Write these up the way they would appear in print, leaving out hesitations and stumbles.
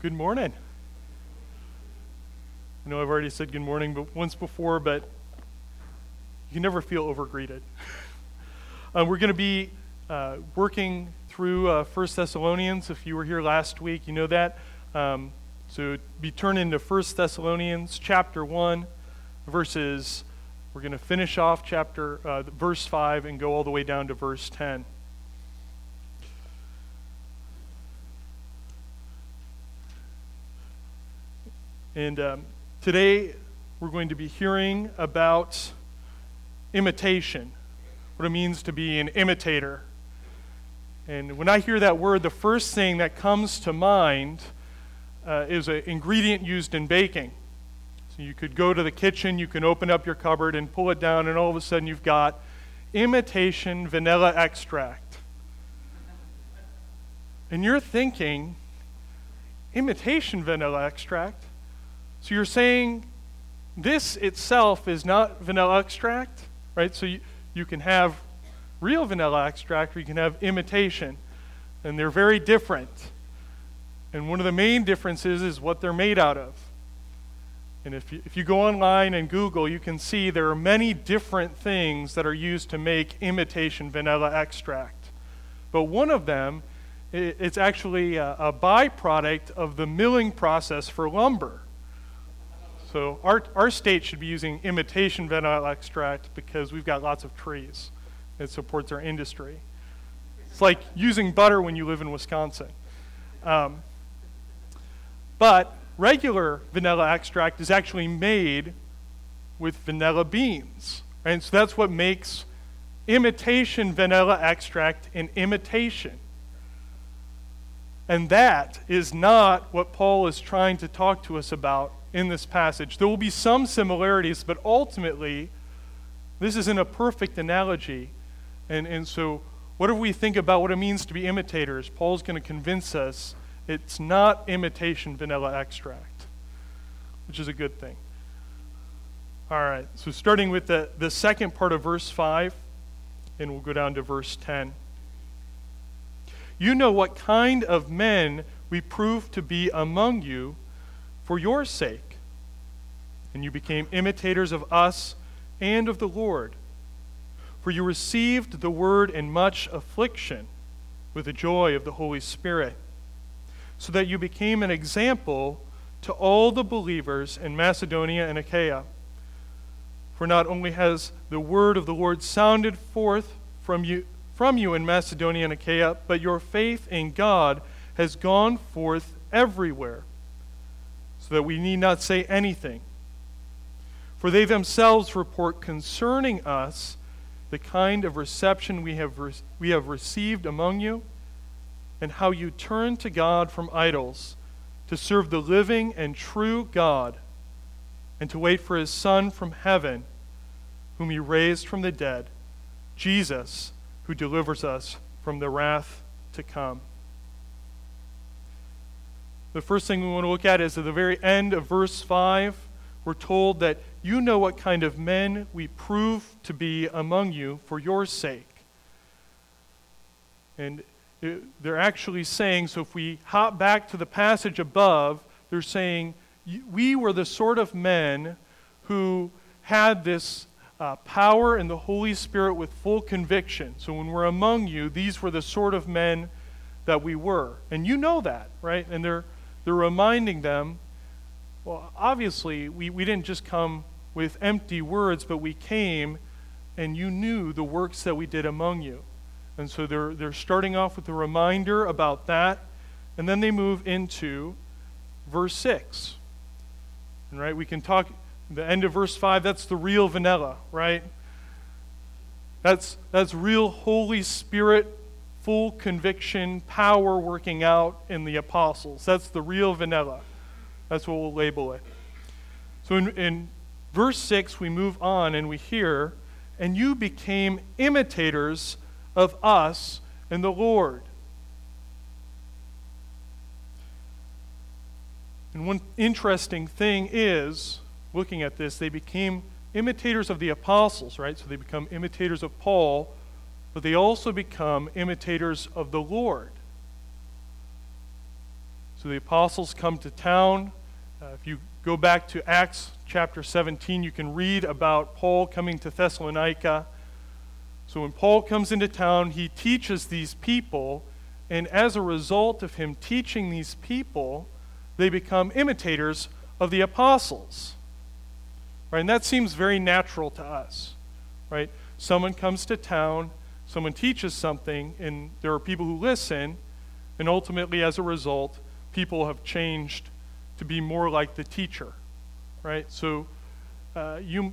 Good morning. I know I've already said good morning once before, but you never feel overgreeted. We're going to be working through First Thessalonians. If you were here last week, you know that. So be turned into First Thessalonians chapter 1, verses. We're going to finish off verse 5 and go all the way down to verse 10. And today we're going to be hearing about imitation, what it means to be an imitator. And when I hear that word, the first thing that comes to mind is an ingredient used in baking. So you could go to the kitchen, you can open up your cupboard and pull it down, and all of a sudden you've got imitation vanilla extract. And you're thinking, imitation vanilla extract? So you're saying this itself is not vanilla extract, right? So you can have real vanilla extract or you can have imitation, and they're very different. And one of the main differences is what they're made out of. And if you go online and Google, you can see there are many different things that are used to make imitation vanilla extract. But one of them, it's actually a byproduct of the milling process for lumber. So our state should be using imitation vanilla extract because we've got lots of trees. It supports our industry. It's like using butter when you live in Wisconsin. But regular vanilla extract is actually made with vanilla beans. Right? And so that's what makes imitation vanilla extract an imitation. And that is not what Paul is trying to talk to us about in this passage. There will be some similarities, but ultimately, this isn't a perfect analogy. And so what if we think about what it means to be imitators? Paul's going to convince us it's not imitation vanilla extract, which is a good thing. All right, so starting with the second part of verse 5, and we'll go down to verse 10. You know what kind of men we proved to be among you, for your sake, and you became imitators of us and of the Lord. For you received the word in much affliction with the joy of the Holy Spirit, so that you became an example to all the believers in Macedonia and Achaia. For not only has the word of the Lord sounded forth from you in Macedonia and Achaia, but your faith in God has gone forth everywhere, so that we need not say anything. For they themselves report concerning us the kind of reception we have received among you, and how you turned to God from idols to serve the living and true God, and to wait for his Son from heaven, whom he raised from the dead, Jesus, who delivers us from the wrath to come. The first thing we want to look at is at the very end of verse 5, we're told that you know what kind of men we prove to be among you for your sake. And they're actually saying, so if we hop back to the passage above, they're saying we were the sort of men who had this power and the Holy Spirit with full conviction. So when we're among you, these were the sort of men that we were. And you know that, right? And they're reminding them, well, obviously, we didn't just come with empty words, but we came and you knew the works that we did among you. And so they're starting off with a reminder about that, and then they move into verse 6. And right, we can talk, the end of verse 5, that's the real vanilla, right? That's real Holy Spirit, full conviction, power working out in the apostles. That's the real vanilla. That's what we'll label it. So in verse 6, we move on and we hear, and you became imitators of us and the Lord. And one interesting thing is, looking at this, they became imitators of the apostles, right? So they become imitators of Paul, but they also become imitators of the Lord. So the apostles come to town. If you go back to Acts chapter 17, you can read about Paul coming to Thessalonica. So when Paul comes into town, he teaches these people, and as a result of him teaching these people, they become imitators of the apostles. Right? And that seems very natural to us. Right? Someone comes to town, someone teaches something, and there are people who listen, and ultimately, as a result, people have changed to be more like the teacher. Right? So you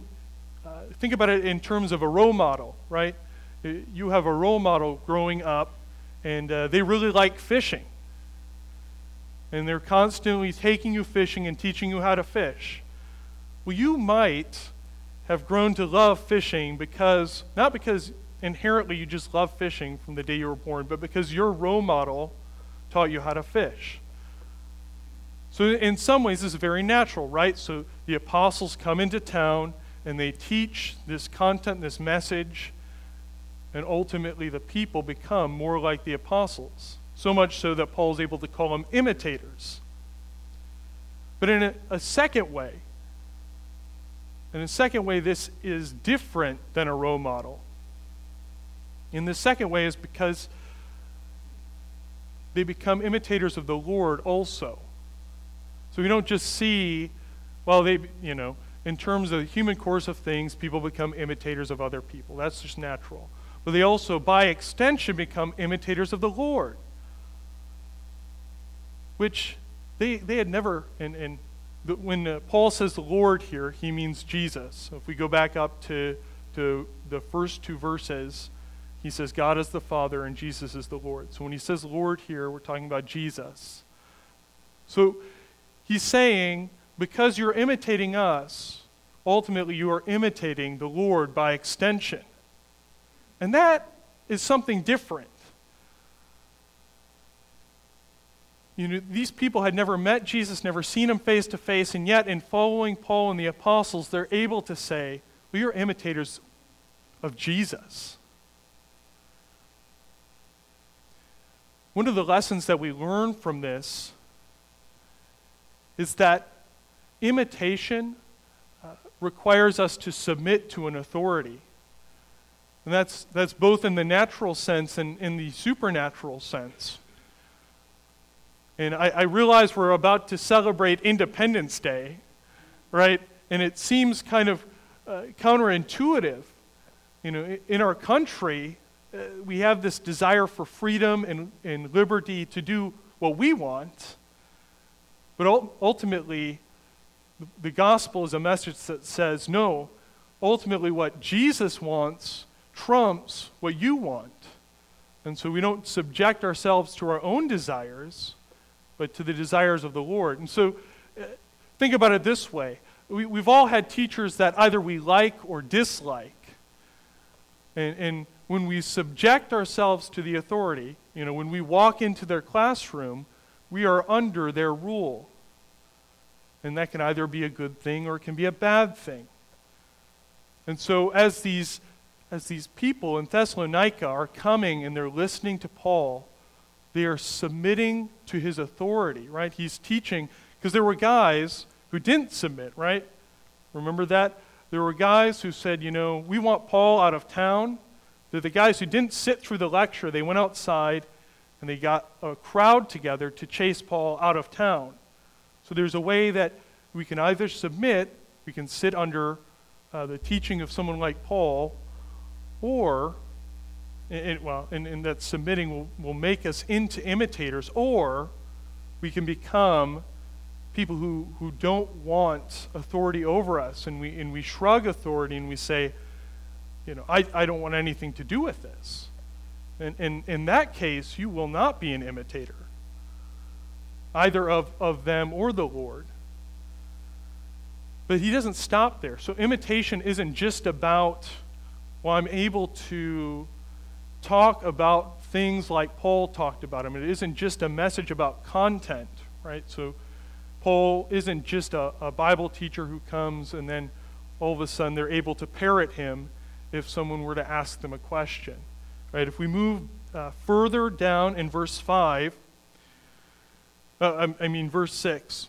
think about it in terms of a role model, right? You have a role model growing up, and they really like fishing. And they're constantly taking you fishing and teaching you how to fish. Well, you might have grown to love fishing because, not because inherently you just love fishing from the day you were born, but because your role model taught you how to fish. So in some ways, this is very natural, right? So the apostles come into town, and they teach this content, this message, and ultimately the people become more like the apostles, so much so that Paul's able to call them imitators. But in a second way, this is different than a role model. And the second way is because they become imitators of the Lord also. So we don't just see, well, they, you know, in terms of the human course of things, people become imitators of other people. That's just natural. But they also, by extension, become imitators of the Lord, which they had never, and when Paul says the Lord here, he means Jesus. So if we go back up to the first two verses, he says God is the Father and Jesus is the Lord. So when he says Lord here, we're talking about Jesus. So he's saying, because you're imitating us, ultimately you are imitating the Lord by extension. And that is something different. You know, these people had never met Jesus, never seen him face to face, and yet in following Paul and the apostles, they're able to say, we are imitators of Jesus. One of the lessons that we learn from this is that imitation requires us to submit to an authority. And that's both in the natural sense and in the supernatural sense. And I realize we're about to celebrate Independence Day, right? And it seems kind of counterintuitive. You know, in our country, we have this desire for freedom and liberty to do what we want. But ultimately, the gospel is a message that says, no, ultimately what Jesus wants trumps what you want. And so we don't subject ourselves to our own desires, but to the desires of the Lord. And so think about it this way. We've all had teachers that either we like or dislike. And when we subject ourselves to the authority, you know, when we walk into their classroom, we are under their rule. And that can either be a good thing or it can be a bad thing. And so as these people in Thessalonica are coming and they're listening to Paul, they are submitting to his authority, right? He's teaching, because there were guys who didn't submit, right? Remember that? There were guys who said, you know, we want Paul out of town. They're the guys who didn't sit through the lecture. They went outside and they got a crowd together to chase Paul out of town. So there's a way that we can either submit, we can sit under the teaching of someone like Paul, or, and that submitting will make us into imitators, or we can become people who don't want authority over us, and we shrug authority and we say, you know, I don't want anything to do with this. And in that case, you will not be an imitator, either of them or the Lord. But he doesn't stop there. So imitation isn't just about, well, I'm able to talk about things like Paul talked about. I mean, it isn't just a message about content, right? So Paul isn't just a Bible teacher who comes and then all of a sudden they're able to parrot him if someone were to ask them a question, right? If we move further down in verse 5, verse 6,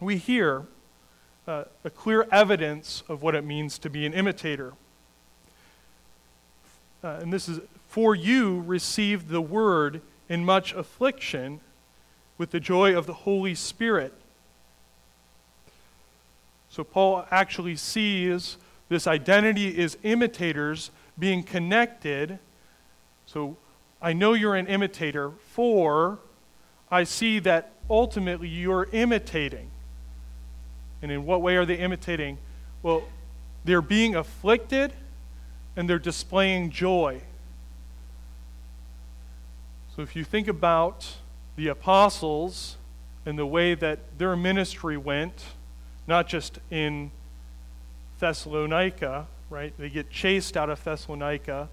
we hear a clear evidence of what it means to be an imitator. And this is, for you received the word in much affliction with the joy of the Holy Spirit. So Paul actually sees this identity as imitators being connected. So I know you're an imitator, for I see that ultimately you're imitating. And in what way are they imitating? Well, they're being afflicted and they're displaying joy. So if you think about the apostles and the way that their ministry went, not just in Thessalonica, right? They get chased out of Thessalonica,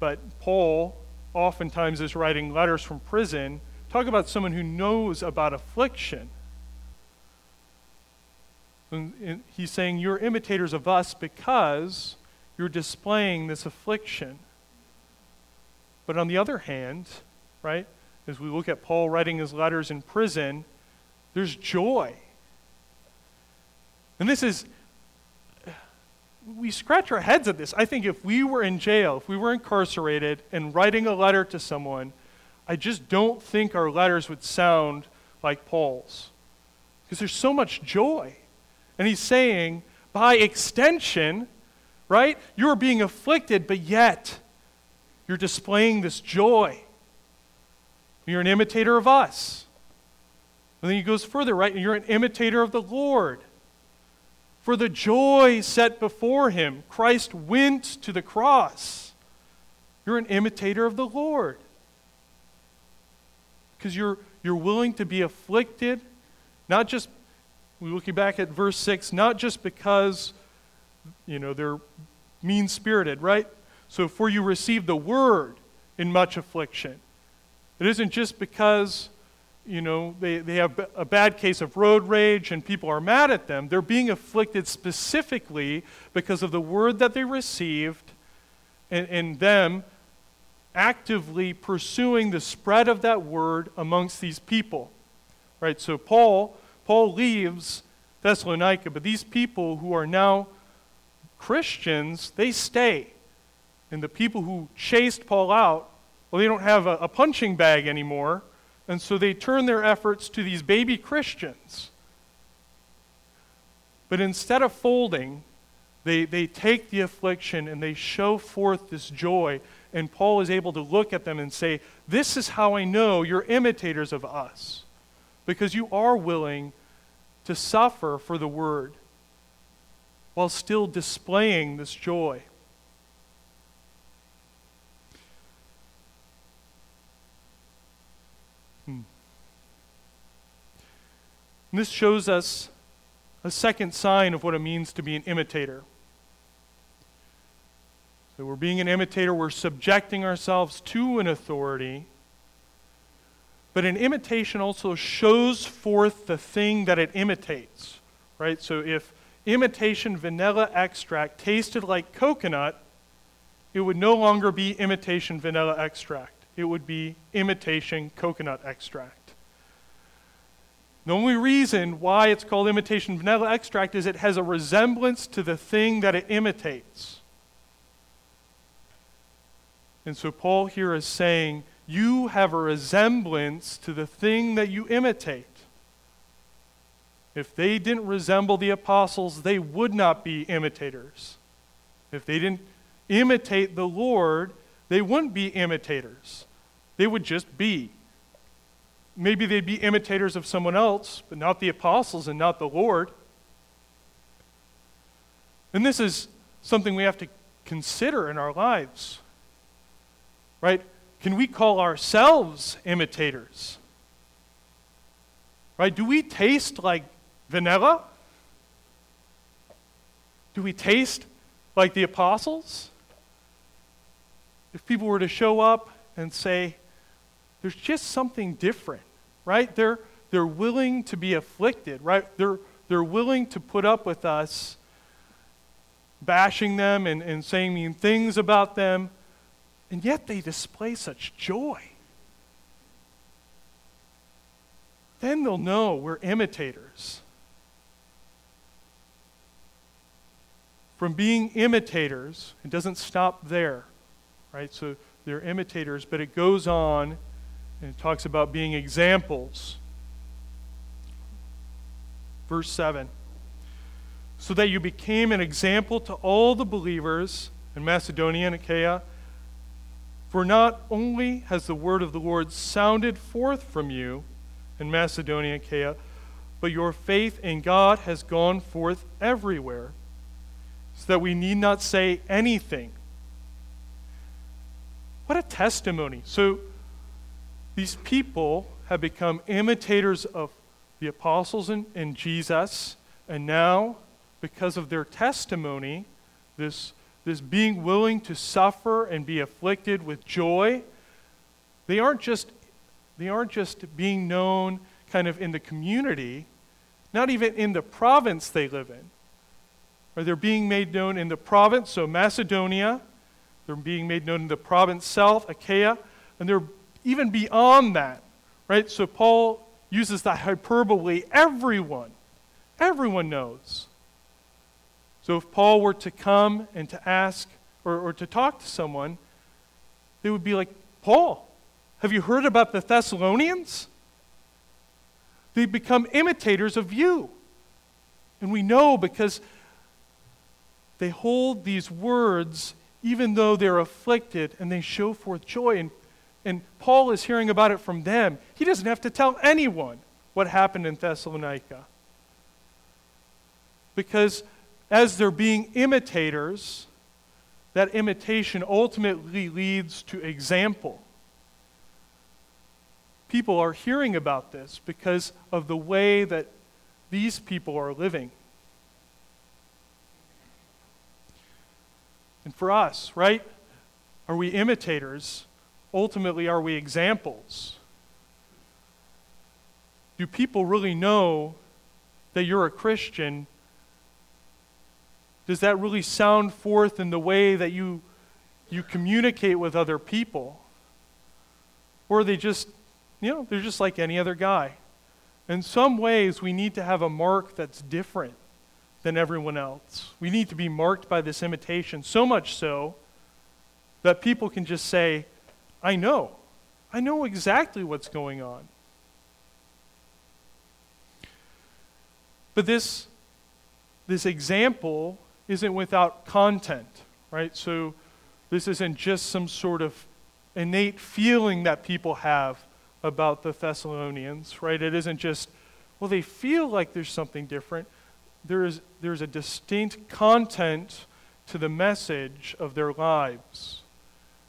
but Paul oftentimes is writing letters from prison. Talk about someone who knows about affliction. And he's saying, you're imitators of us because you're displaying this affliction. But on the other hand, right, as we look at Paul writing his letters in prison, there's joy. And this is, we scratch our heads at this. I think if we were in jail, if we were incarcerated and writing a letter to someone, I just don't think our letters would sound like Paul's. Because there's so much joy. And he's saying, by extension, right, you're being afflicted, but yet you're displaying this joy. You're an imitator of us. And then he goes further, right? You're an imitator of the Lord. For the joy set before him, Christ went to the cross. You're an imitator of the Lord. Because you're willing to be afflicted, not just, we're looking back at verse 6, not just because, you know, they're mean-spirited, right? So for you receive the word in much affliction. It isn't just because, you know, they have a bad case of road rage and people are mad at them. They're being afflicted specifically because of the word that they received and them actively pursuing the spread of that word amongst these people. Right? So Paul leaves Thessalonica, but these people who are now Christians, they stay. And the people who chased Paul out, well, they don't have a punching bag anymore. And so they turn their efforts to these baby Christians. But instead of folding, they take the affliction and they show forth this joy. And Paul is able to look at them and say, this is how I know you're imitators of us. Because you are willing to suffer for the word while still displaying this joy. And this shows us a second sign of what it means to be an imitator. So we're being an imitator, we're subjecting ourselves to an authority, but an imitation also shows forth the thing that it imitates, right? So if imitation vanilla extract tasted like coconut, it would no longer be imitation vanilla extract. It would be imitation coconut extract. The only reason why it's called imitation vanilla extract is it has a resemblance to the thing that it imitates. And so Paul here is saying, you have a resemblance to the thing that you imitate. If they didn't resemble the apostles, they would not be imitators. If they didn't imitate the Lord, they wouldn't be imitators. They would just be. Maybe they'd be imitators of someone else, but not the apostles and not the Lord. And this is something we have to consider in our lives, right? Can we call ourselves imitators? Right? Do we taste like vanilla? Do we taste like the apostles? If people were to show up and say, there's just something different, right? They're willing to be afflicted, right? They're willing to put up with us bashing them and saying mean things about them, and yet they display such joy. then they'll know we're imitators. From being imitators, it doesn't stop there, right? So they're imitators, but it goes on and it talks about being examples. Verse 7, so that you became an example to all the believers in Macedonia and Achaia, for not only has the word of the Lord sounded forth from you in Macedonia and Achaia, but your faith in God has gone forth everywhere, so that we need not say anything. What a testimony. So these people have become imitators of the apostles and Jesus, and now, because of their testimony, this being willing to suffer and be afflicted with joy, they aren't just being known kind of in the community, not even in the province they live in. Or they're being made known in the province, so Macedonia, they're being made known in the province south, Achaia, and they're even beyond that, right? So Paul uses that hyperbole, everyone knows. So if Paul were to come and to ask or to talk to someone, they would be like, Paul, have you heard about the Thessalonians? They become imitators of you. And we know because they hold these words even though they're afflicted, and they show forth joy. And Paul is hearing about it from them. He doesn't have to tell anyone what happened in Thessalonica. Because as they're being imitators, that imitation ultimately leads to example. People are hearing about this because of the way that these people are living. And for us, right? Are we imitators? Ultimately, are we examples? Do people really know that you're a Christian? Does that really sound forth in the way that you communicate with other people? Or are they just, they're just like any other guy? In some ways, we need to have a mark that's different than everyone else. We need to be marked by this imitation, so much so that people can just say, I know exactly what's going on. But this example isn't without content, right? So this isn't just some sort of innate feeling that people have about the Thessalonians, right? It isn't just, they feel like there's something different. There's a distinct content to the message of their lives,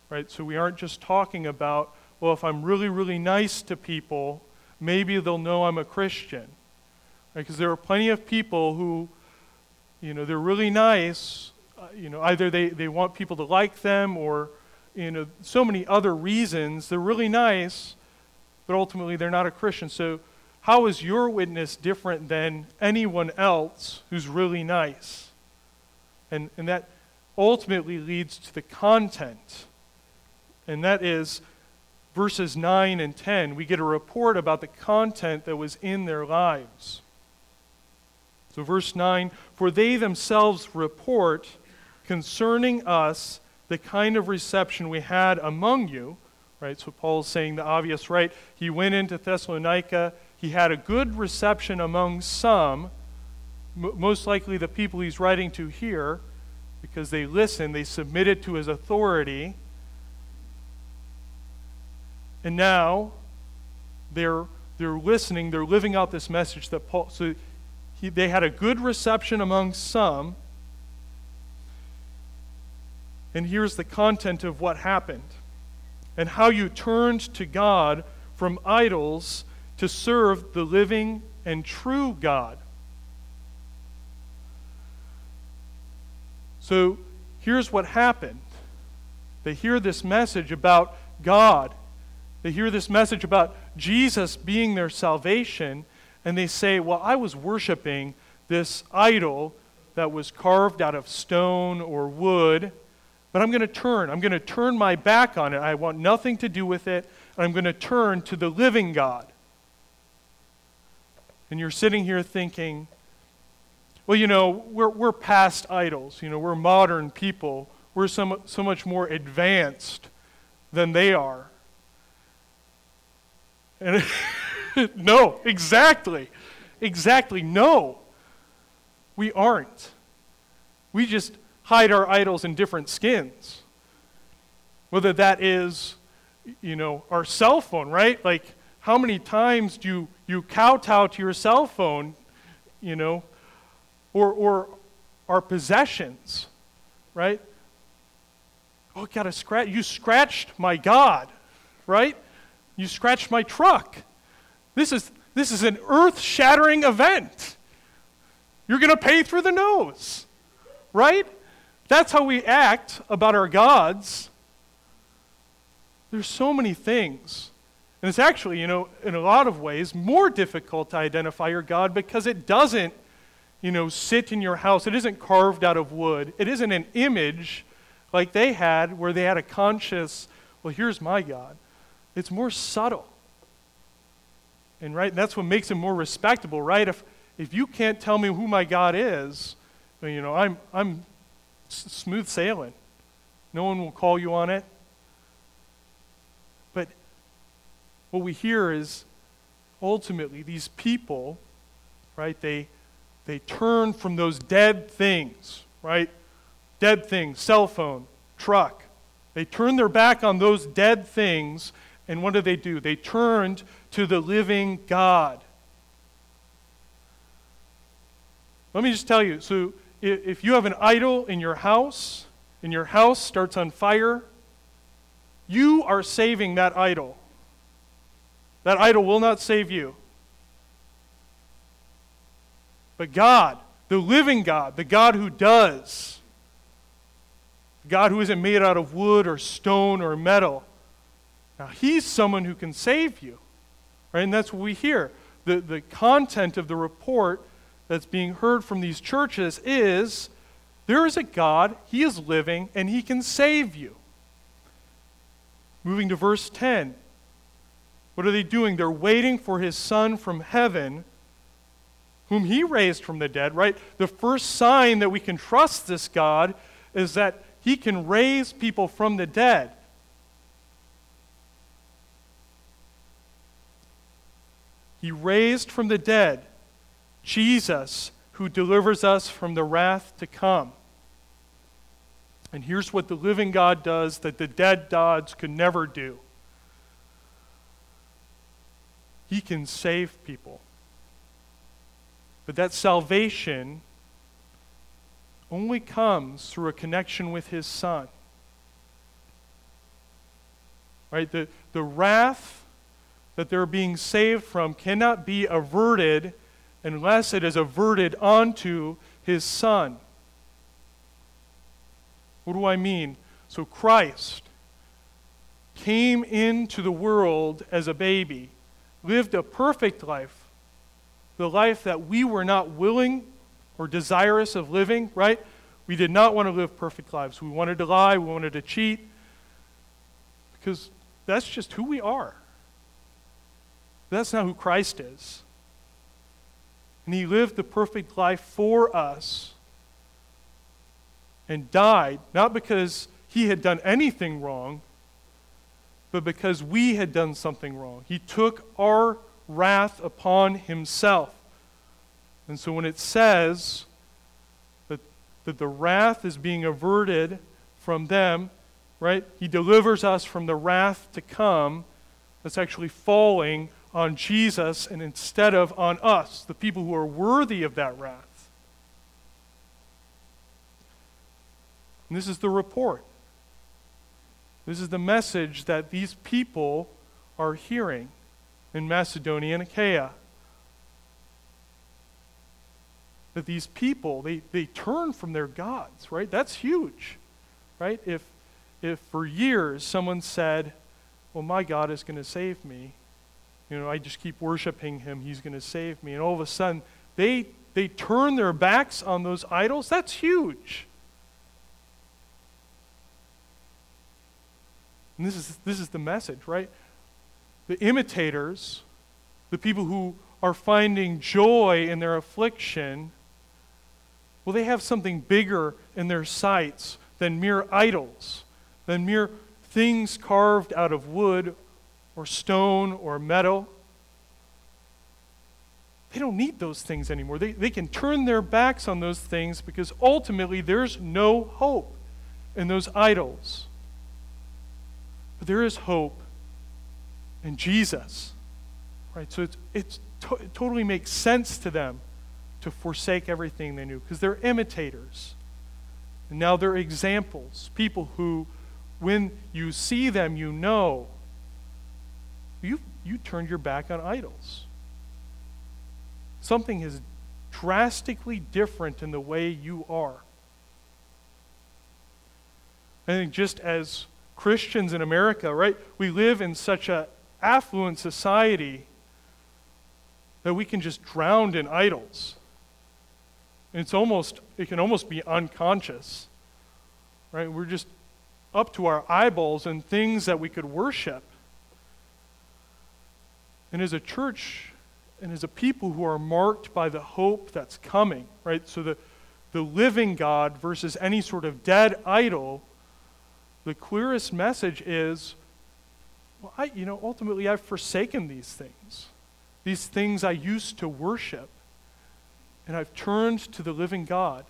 right? So we aren't just talking about, if I'm really, really nice to people, maybe they'll know I'm a Christian, right? Because there are plenty of people who, they're really nice, either they want people to like them or, so many other reasons. They're really nice, but ultimately they're not a Christian. So how is your witness different than anyone else who's really nice? And that ultimately leads to the content. And that is verses 9 and 10. We get a report about the content that was in their lives. So verse 9, for they themselves report concerning us the kind of reception we had among you. Right? So Paul's saying the obvious, right? He went into Thessalonica. He had a good reception among some, most likely the people he's writing to here, because they listened, they submitted to his authority, and now they're listening, they're living out this message that Paul. So they had a good reception among some, and here's the content of what happened, and how you turned to God from idols to serve the living and true God. So here's what happened. They hear this message about God. They hear this message about Jesus being their salvation, and they say, I was worshiping this idol that was carved out of stone or wood, but I'm going to turn my back on it. I want nothing to do with it, and I'm going to turn to the living God. and you're sitting here thinking, well, you know, we're past idols. You know, we're modern people. We're so much more advanced than they are. And no, exactly. Exactly, no. We aren't. We just hide our idols in different skins. Whether that is, you know, our cell phone, right? Like, how many times do you kowtow to your cell phone, you know, or our possessions, right? Oh, got a scratch. You scratched my God, right? You scratched my truck. This is an earth-shattering event. You're going to pay through the nose, right? That's how we act about our gods. There's so many things. And it's actually, you know, in a lot of ways, more difficult to identify your God because it doesn't, you know, sit in your house. It isn't carved out of wood. It isn't an image like they had where they had a conscious, well, here's my God. It's more subtle. And right, that's what makes it more respectable, right? If you can't tell me who my God is, you know, I'm smooth sailing. No one will call you on it. But what we hear is ultimately these people, right, they turn from those dead things, right? Dead things, cell phone, truck. They turned their back on those dead things, and what did they do? They turned to the living God. Let me just tell you, so if you have an idol in your house, and your house starts on fire, you are saving that idol. That idol will not save you. But God, the living God, the God who does, the God who isn't made out of wood or stone or metal, now he's someone who can save you. Right? And that's what we hear. The content of the report that's being heard from these churches is, there is a God, he is living, and he can save you. Moving to verse 10. What are they doing? They're waiting for his Son from heaven, whom he raised from the dead, right? The first sign that we can trust this God is that he can raise people from the dead. He raised from the dead Jesus, who delivers us from the wrath to come. And here's what the living God does that the dead gods could never do. He can save people. But that salvation only comes through a connection with his Son. Right? The wrath that they're being saved from cannot be averted unless it is averted onto his Son. What do I mean? So Christ came into the world as a baby, lived a perfect life, the life that we were not willing or desirous of living, right? We did not want to live perfect lives. We wanted to lie, we wanted to cheat, because that's just who we are. That's not who Christ is. And he lived the perfect life for us and died, not because he had done anything wrong, but because we had done something wrong. He took our wrath upon himself. And so when it says that the wrath is being averted from them, right? He delivers us from the wrath to come. That's actually falling on Jesus and instead of on us, the people who are worthy of that wrath. And this is the report. This is the message that these people are hearing in Macedonia and Achaia. That these people, they turn from their gods, right? That's huge, right? If for years someone said, well, my God is going to save me, you know, I just keep worshiping him, he's going to save me, and all of a sudden, they turn their backs on those idols, that's huge. And this is the message, right? The imitators, the people who are finding joy in their affliction, well, they have something bigger in their sights than mere idols, than mere things carved out of wood or stone or metal. They don't need those things anymore. They can turn their backs on those things because ultimately there's no hope in those idols. But there is hope in Jesus. Right? So it totally makes sense to them to forsake everything they knew because they're imitators. And now they're examples, people who, when you see them, you know you turned your back on idols. Something is drastically different in the way you are. I think just as Christians in America, right, we live in such an affluent society that we can just drown in idols. It can almost be unconscious, right? We're just up to our eyeballs in things that we could worship. And as a church, and as a people who are marked by the hope that's coming, right? So the living God versus any sort of dead idol, the clearest message is, well, ultimately I've forsaken these things I used to worship, and I've turned to the living God.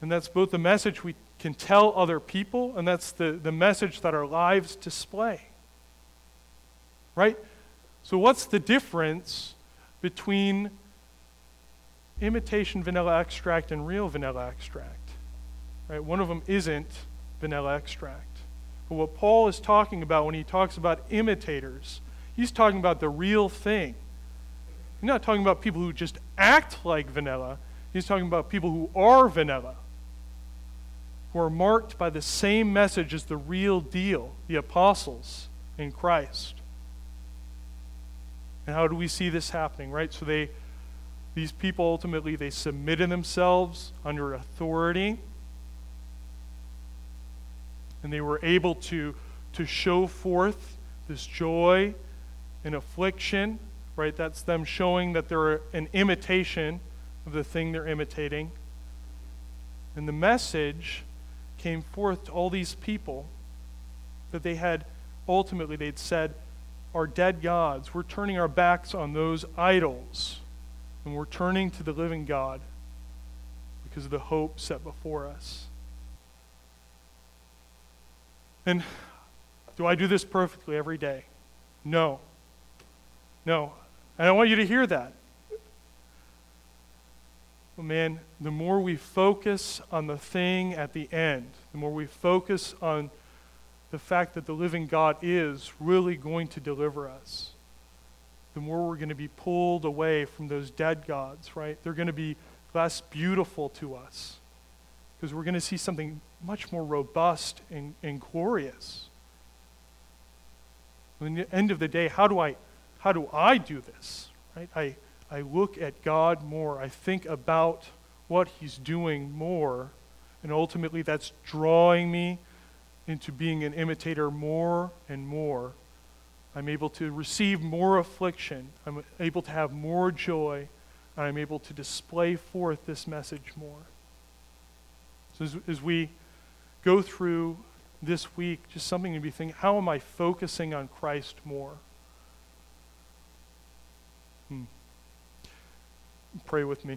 And that's both the message we can tell other people, and that's the message that our lives display, right? So what's the difference between imitation vanilla extract and real vanilla extract? Right? One of them isn't vanilla extract. But what Paul is talking about when he talks about imitators, he's talking about the real thing. He's not talking about people who just act like vanilla. He's talking about people who are vanilla, who are marked by the same message as the real deal, the apostles in Christ. And how do we see this happening, right? So these people ultimately, they submitted themselves under authority. And they were able to show forth this joy and affliction, right? That's them showing that they're an imitation of the thing they're imitating. And the message came forth to all these people that they had, ultimately they'd said, our dead gods. We're turning our backs on those idols, and we're turning to the living God because of the hope set before us. And do I do this perfectly every day? No. No. And I want you to hear that. But man, the more we focus on the thing at the end, the more we focus on the fact that the living God is really going to deliver us, the more we're going to be pulled away from those dead gods, right? They're going to be less beautiful to us because we're going to see something much more robust and glorious. At the end of the day, how do I do this, right? I look at God more. I think about what he's doing more, and ultimately that's drawing me into being an imitator more and more. I'm able to receive more affliction. I'm able to have more joy. And I'm able to display forth this message more. So as we go through this week, just something to be thinking, how am I focusing on Christ more? Pray with me.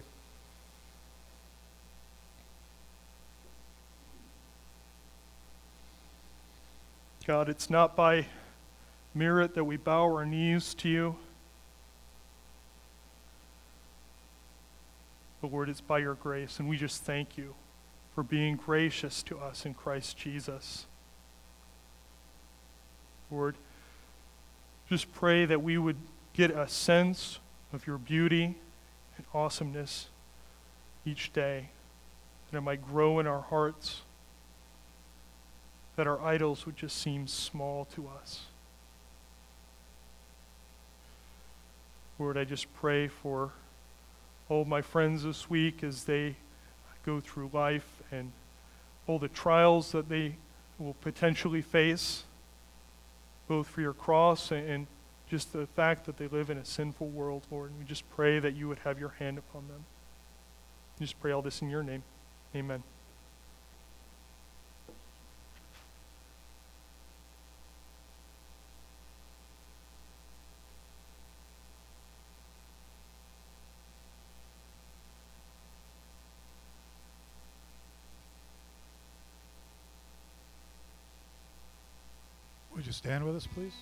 God, it's not by merit that we bow our knees to you. But Lord, it's by your grace, and we just thank you for being gracious to us in Christ Jesus. Lord, just pray that we would get a sense of your beauty and awesomeness each day, that it might grow in our hearts, that our idols would just seem small to us. Lord, I just pray for all of my friends this week as they go through life and all the trials that they will potentially face, both for your cross and just the fact that they live in a sinful world, Lord. And we just pray that you would have your hand upon them. We just pray all this in your name. Amen. Would you stand with us, please?